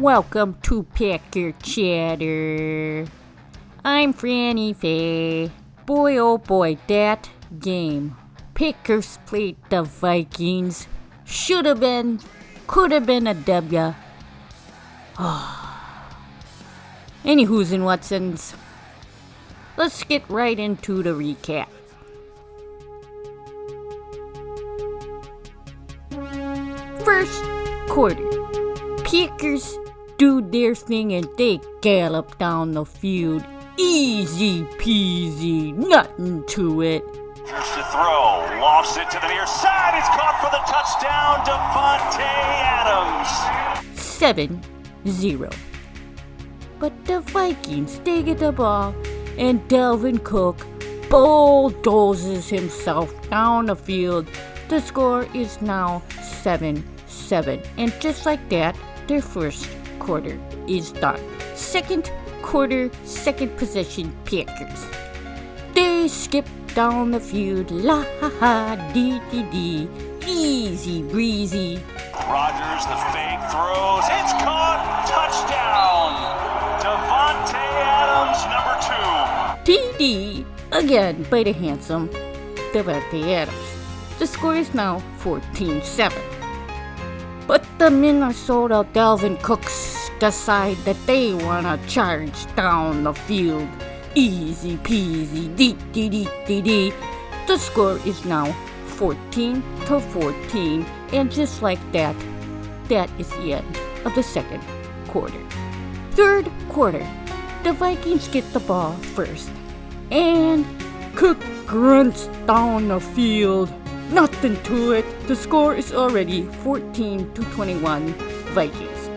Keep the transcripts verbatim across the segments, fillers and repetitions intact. Welcome to Packer Chatter. I'm Franny Faye. Boy oh boy, that game. Packers played the Vikings. Should have been, could have been a W. Any who's and Watsons. Let's get right into the recap. First quarter. Packers do their thing and they gallop down the field. Easy peasy, nothing to it. Here's the throw, lofts it to the near side. It's caught for the touchdown, Davante Adams. seven zero. But the Vikings, they get the ball and Dalvin Cook bulldozes himself down the field. The score is now seven seven. And just like that, their first quarter is done. Second quarter, second possession, Packers. They skip down the field, la ha ha, dee dee dee, easy breezy. Rodgers, the fake throws, it's caught, touchdown. Davante Adams, number two. Dee dee, again, by the handsome Davante Adams. The score is now fourteen seven. But the Minnesota Dalvin Cooks decide that they wanna charge down the field. Easy peasy, dee dee dee dee dee. The score is now fourteen to fourteen, and just like that, that is the end of the second quarter. Third quarter, the Vikings get the ball first, and Cook grunts down the field. Nothing to it. The score is already fourteen to twenty-one Vikings.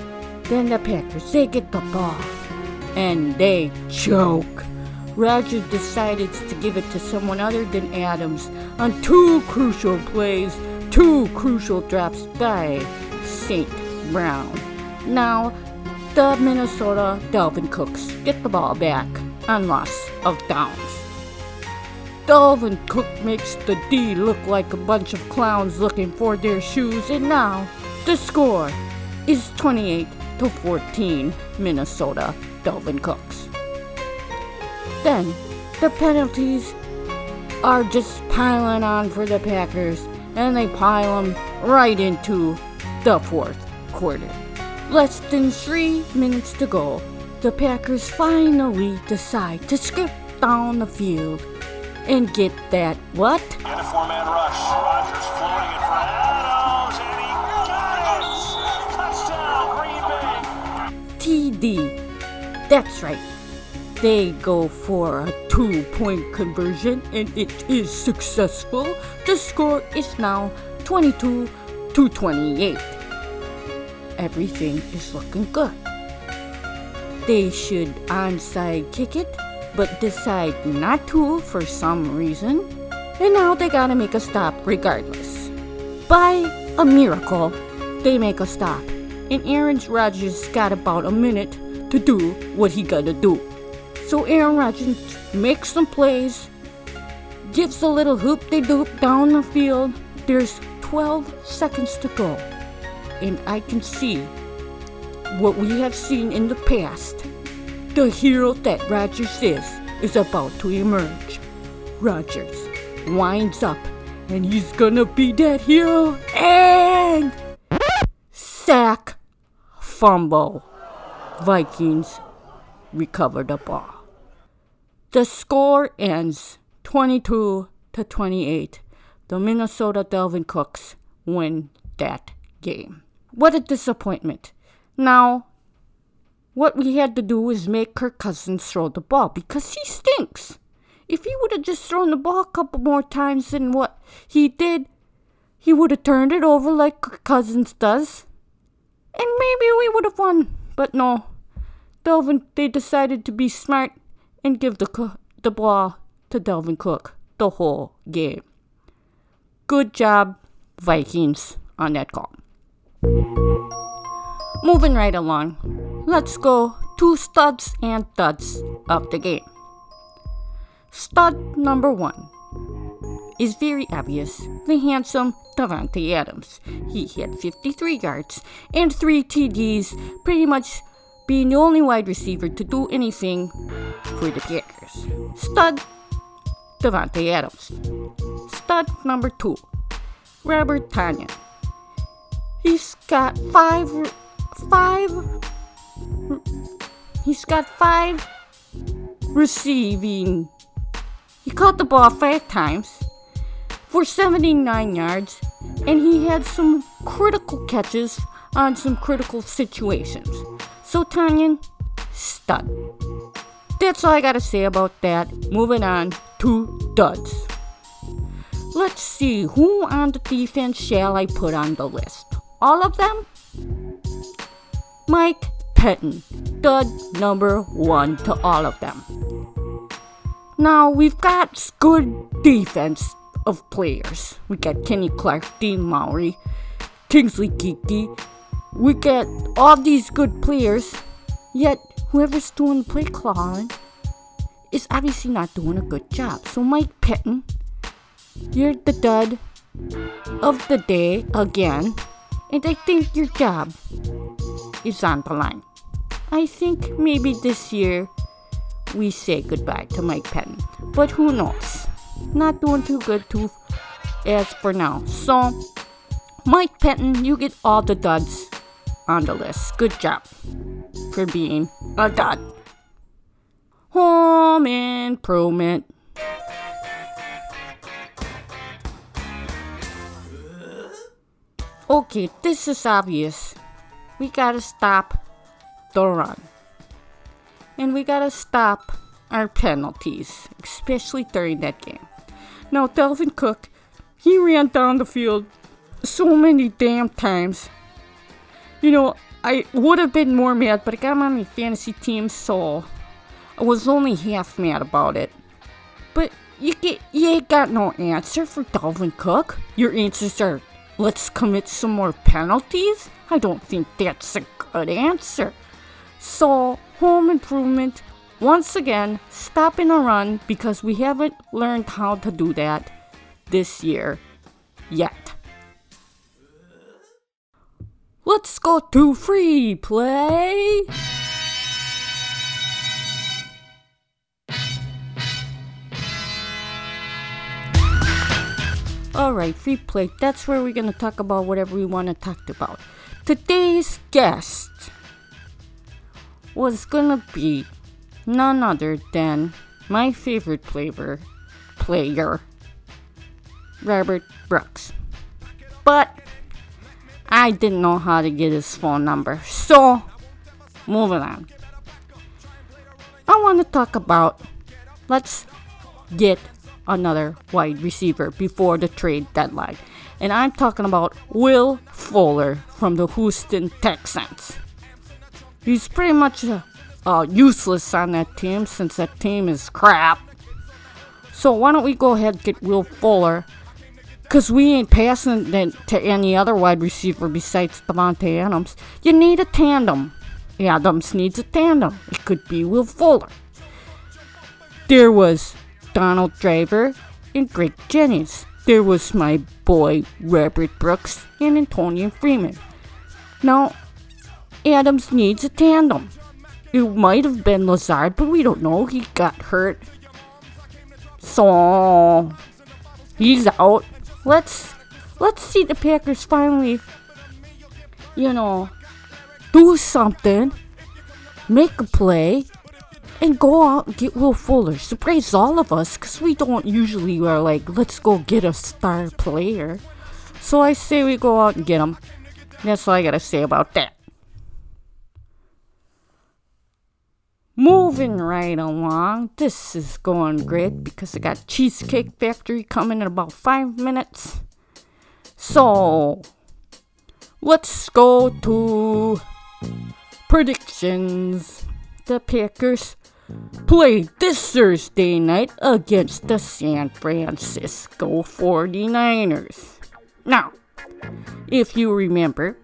Then the Packers, they get the ball and they choke. Rodgers decided to give it to someone other than Adams on two crucial plays, two crucial drops by Saint Brown. Now, the Minnesota Dalvin Cooks get the ball back on loss of downs. Dalvin Cook makes the D look like a bunch of clowns looking for their shoes, and now the score is twenty-eight to fourteen Minnesota Dalvin Cooks. Then the penalties are just piling on for the Packers, and they pile them right into the fourth quarter. Less than three minutes to go, the Packers finally decide to skip down the field. And get that, what? And a four-man rush. Rodgers floating it for Adams, and he got it! Touchdown, Green Bay! T D. That's right. They go for a two-point conversion, and it is successful. The score is now twenty-two to twenty-eight. Everything is looking good. They should onside kick it, but decide not to for some reason, and now they gotta make a stop regardless. By a miracle, they make a stop, and Aaron Rodgers got about a minute to do what he gotta do. So Aaron Rodgers makes some plays, gives a little hoop-de-doop down the field. There's twelve seconds to go, and I can see what we have seen in the past. The hero that Rodgers is, is about to emerge. Rodgers winds up, and he's gonna be that hero, and... Sack, fumble. Vikings recover the ball. The score ends twenty-two to twenty-eight. The Minnesota Dalvin Cooks win that game. What a disappointment. Now... what we had to do is make Kirk Cousins throw the ball because he stinks. If he would have just thrown the ball a couple more times than what he did, he would have turned it over like Kirk Cousins does. And maybe we would have won. But no, Dalvin, they decided to be smart and give the, the ball to Dalvin Cook the whole game. Good job, Vikings, on that call. Moving right along. Let's go to studs and duds of the game. Stud number one is very obvious, the handsome Davante Adams. He had fifty-three yards and three T Ds, pretty much being the only wide receiver to do anything for the Packers. Stud, Davante Adams. Stud number two, Robert Tonyan. He's got five, five, he's got five receiving. He caught the ball five times for seventy-nine yards, and he had some critical catches on some critical situations. So Tonyan, stud. That's all I gotta say about that. Moving on to duds. Let's see, who on the defense shall I put on the list? All of them? Mike Pettine, dud number one to all of them. Now, we've got good defense of players. We got Kenny Clark, Dean Maury, Kingsley Kiki. We got all these good players, yet whoever's doing play calling is obviously not doing a good job. So Mike Pettine, you're the dud of the day again, and I think your job is on the line. I think maybe this year we say goodbye to Mike Pettine, but who knows? Not doing too good too as for now. So Mike Pettine, you get all the duds on the list. Good job for being a dud. Home improvement. Okay, this is obvious. We gotta stop the run. And we gotta stop our penalties, especially during that game. Now, Dalvin Cook, he ran down the field so many damn times. You know, I would have been more mad, but I got him on my fantasy team, so I was only half mad about it. But you get, you ain't got no answer for Dalvin Cook. Your answers are, let's commit some more penalties? I don't think that's a good answer. So, home improvement, once again, stopping a run, because we haven't learned how to do that this year yet. Let's go to free play. Alright, free play. That's where we're going to talk about whatever we want to talk about. Today's guest was going to be none other than my favorite flavor player, Robert Brooks. But I didn't know how to get his phone number, so moving on. I want to talk about, let's get another wide receiver before the trade deadline. And I'm talking about Will Fuller from the Houston Texans. He's pretty much uh, uh, useless on that team since that team is crap. So why don't we go ahead and get Will Fuller, because we ain't passing to any other wide receiver besides Davante Adams. You need a tandem. Adams needs a tandem. It could be Will Fuller. There was Donald Driver and Greg Jennings. There was my boy Robert Brooks and Antonio Freeman. Now, Adams needs a tandem. It might have been Lazard, but we don't know. He got hurt. So, he's out. Let's let's see the Packers finally, you know, do something, make a play, and go out and get Will Fuller. Surprise all of us, because we don't usually are like, let's go get a star player. So I say we go out and get him. That's all I gotta say about that. Moving right along, this is going great because I got Cheesecake Factory coming in about five minutes. So, let's go to predictions. The Packers play this Thursday night against the San Francisco forty-niners. Now, if you remember,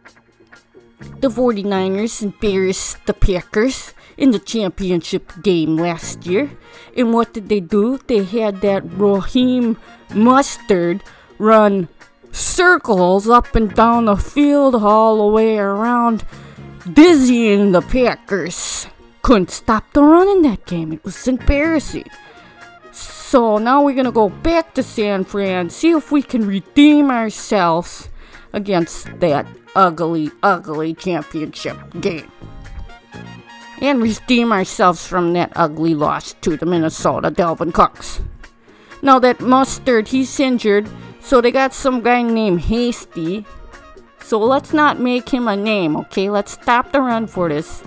the forty-niners embarrassed the Packers in the championship game last year. And what did they do? They had that Raheem Mostert run circles up and down the field all the way around, dizzying the Packers. Couldn't stop the run in that game. It was embarrassing. So now we're going to go back to San Fran, see if we can redeem ourselves against that ugly, ugly championship game. And redeem ourselves from that ugly loss to the Minnesota Dalvin Cooks. Now that Mustard, he's injured, so they got some guy named Hasty. So let's not make him a name, okay? Let's stop the run for this,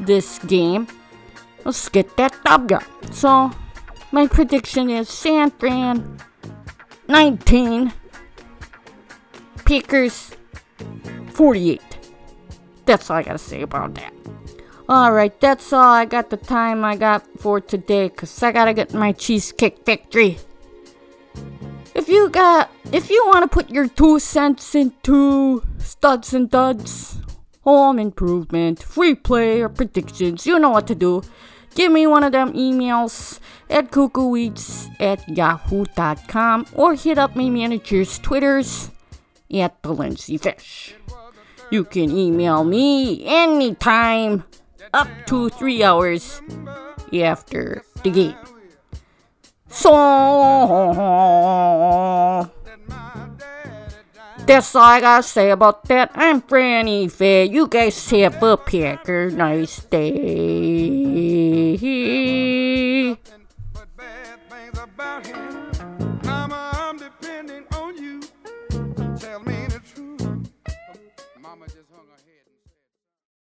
this game. Let's get that W. So, my prediction is San Fran nineteen, Packers forty-eight. That's all I gotta say about that. Alright, that's all I got the time I got for today, because I gotta get my Cheesecake Factory. If you got, if you want to put your two cents into Studs and Duds, Home Improvement, Free Play, or Predictions, you know what to do. Give me one of them emails at cuckooeats at yahoo dot com or hit up my manager's Twitters at theLindsay Fish. You can email me anytime up to three hours after the game. So, that's all I gotta say about that. I'm Franny Fair. You guys have a Packer nice day.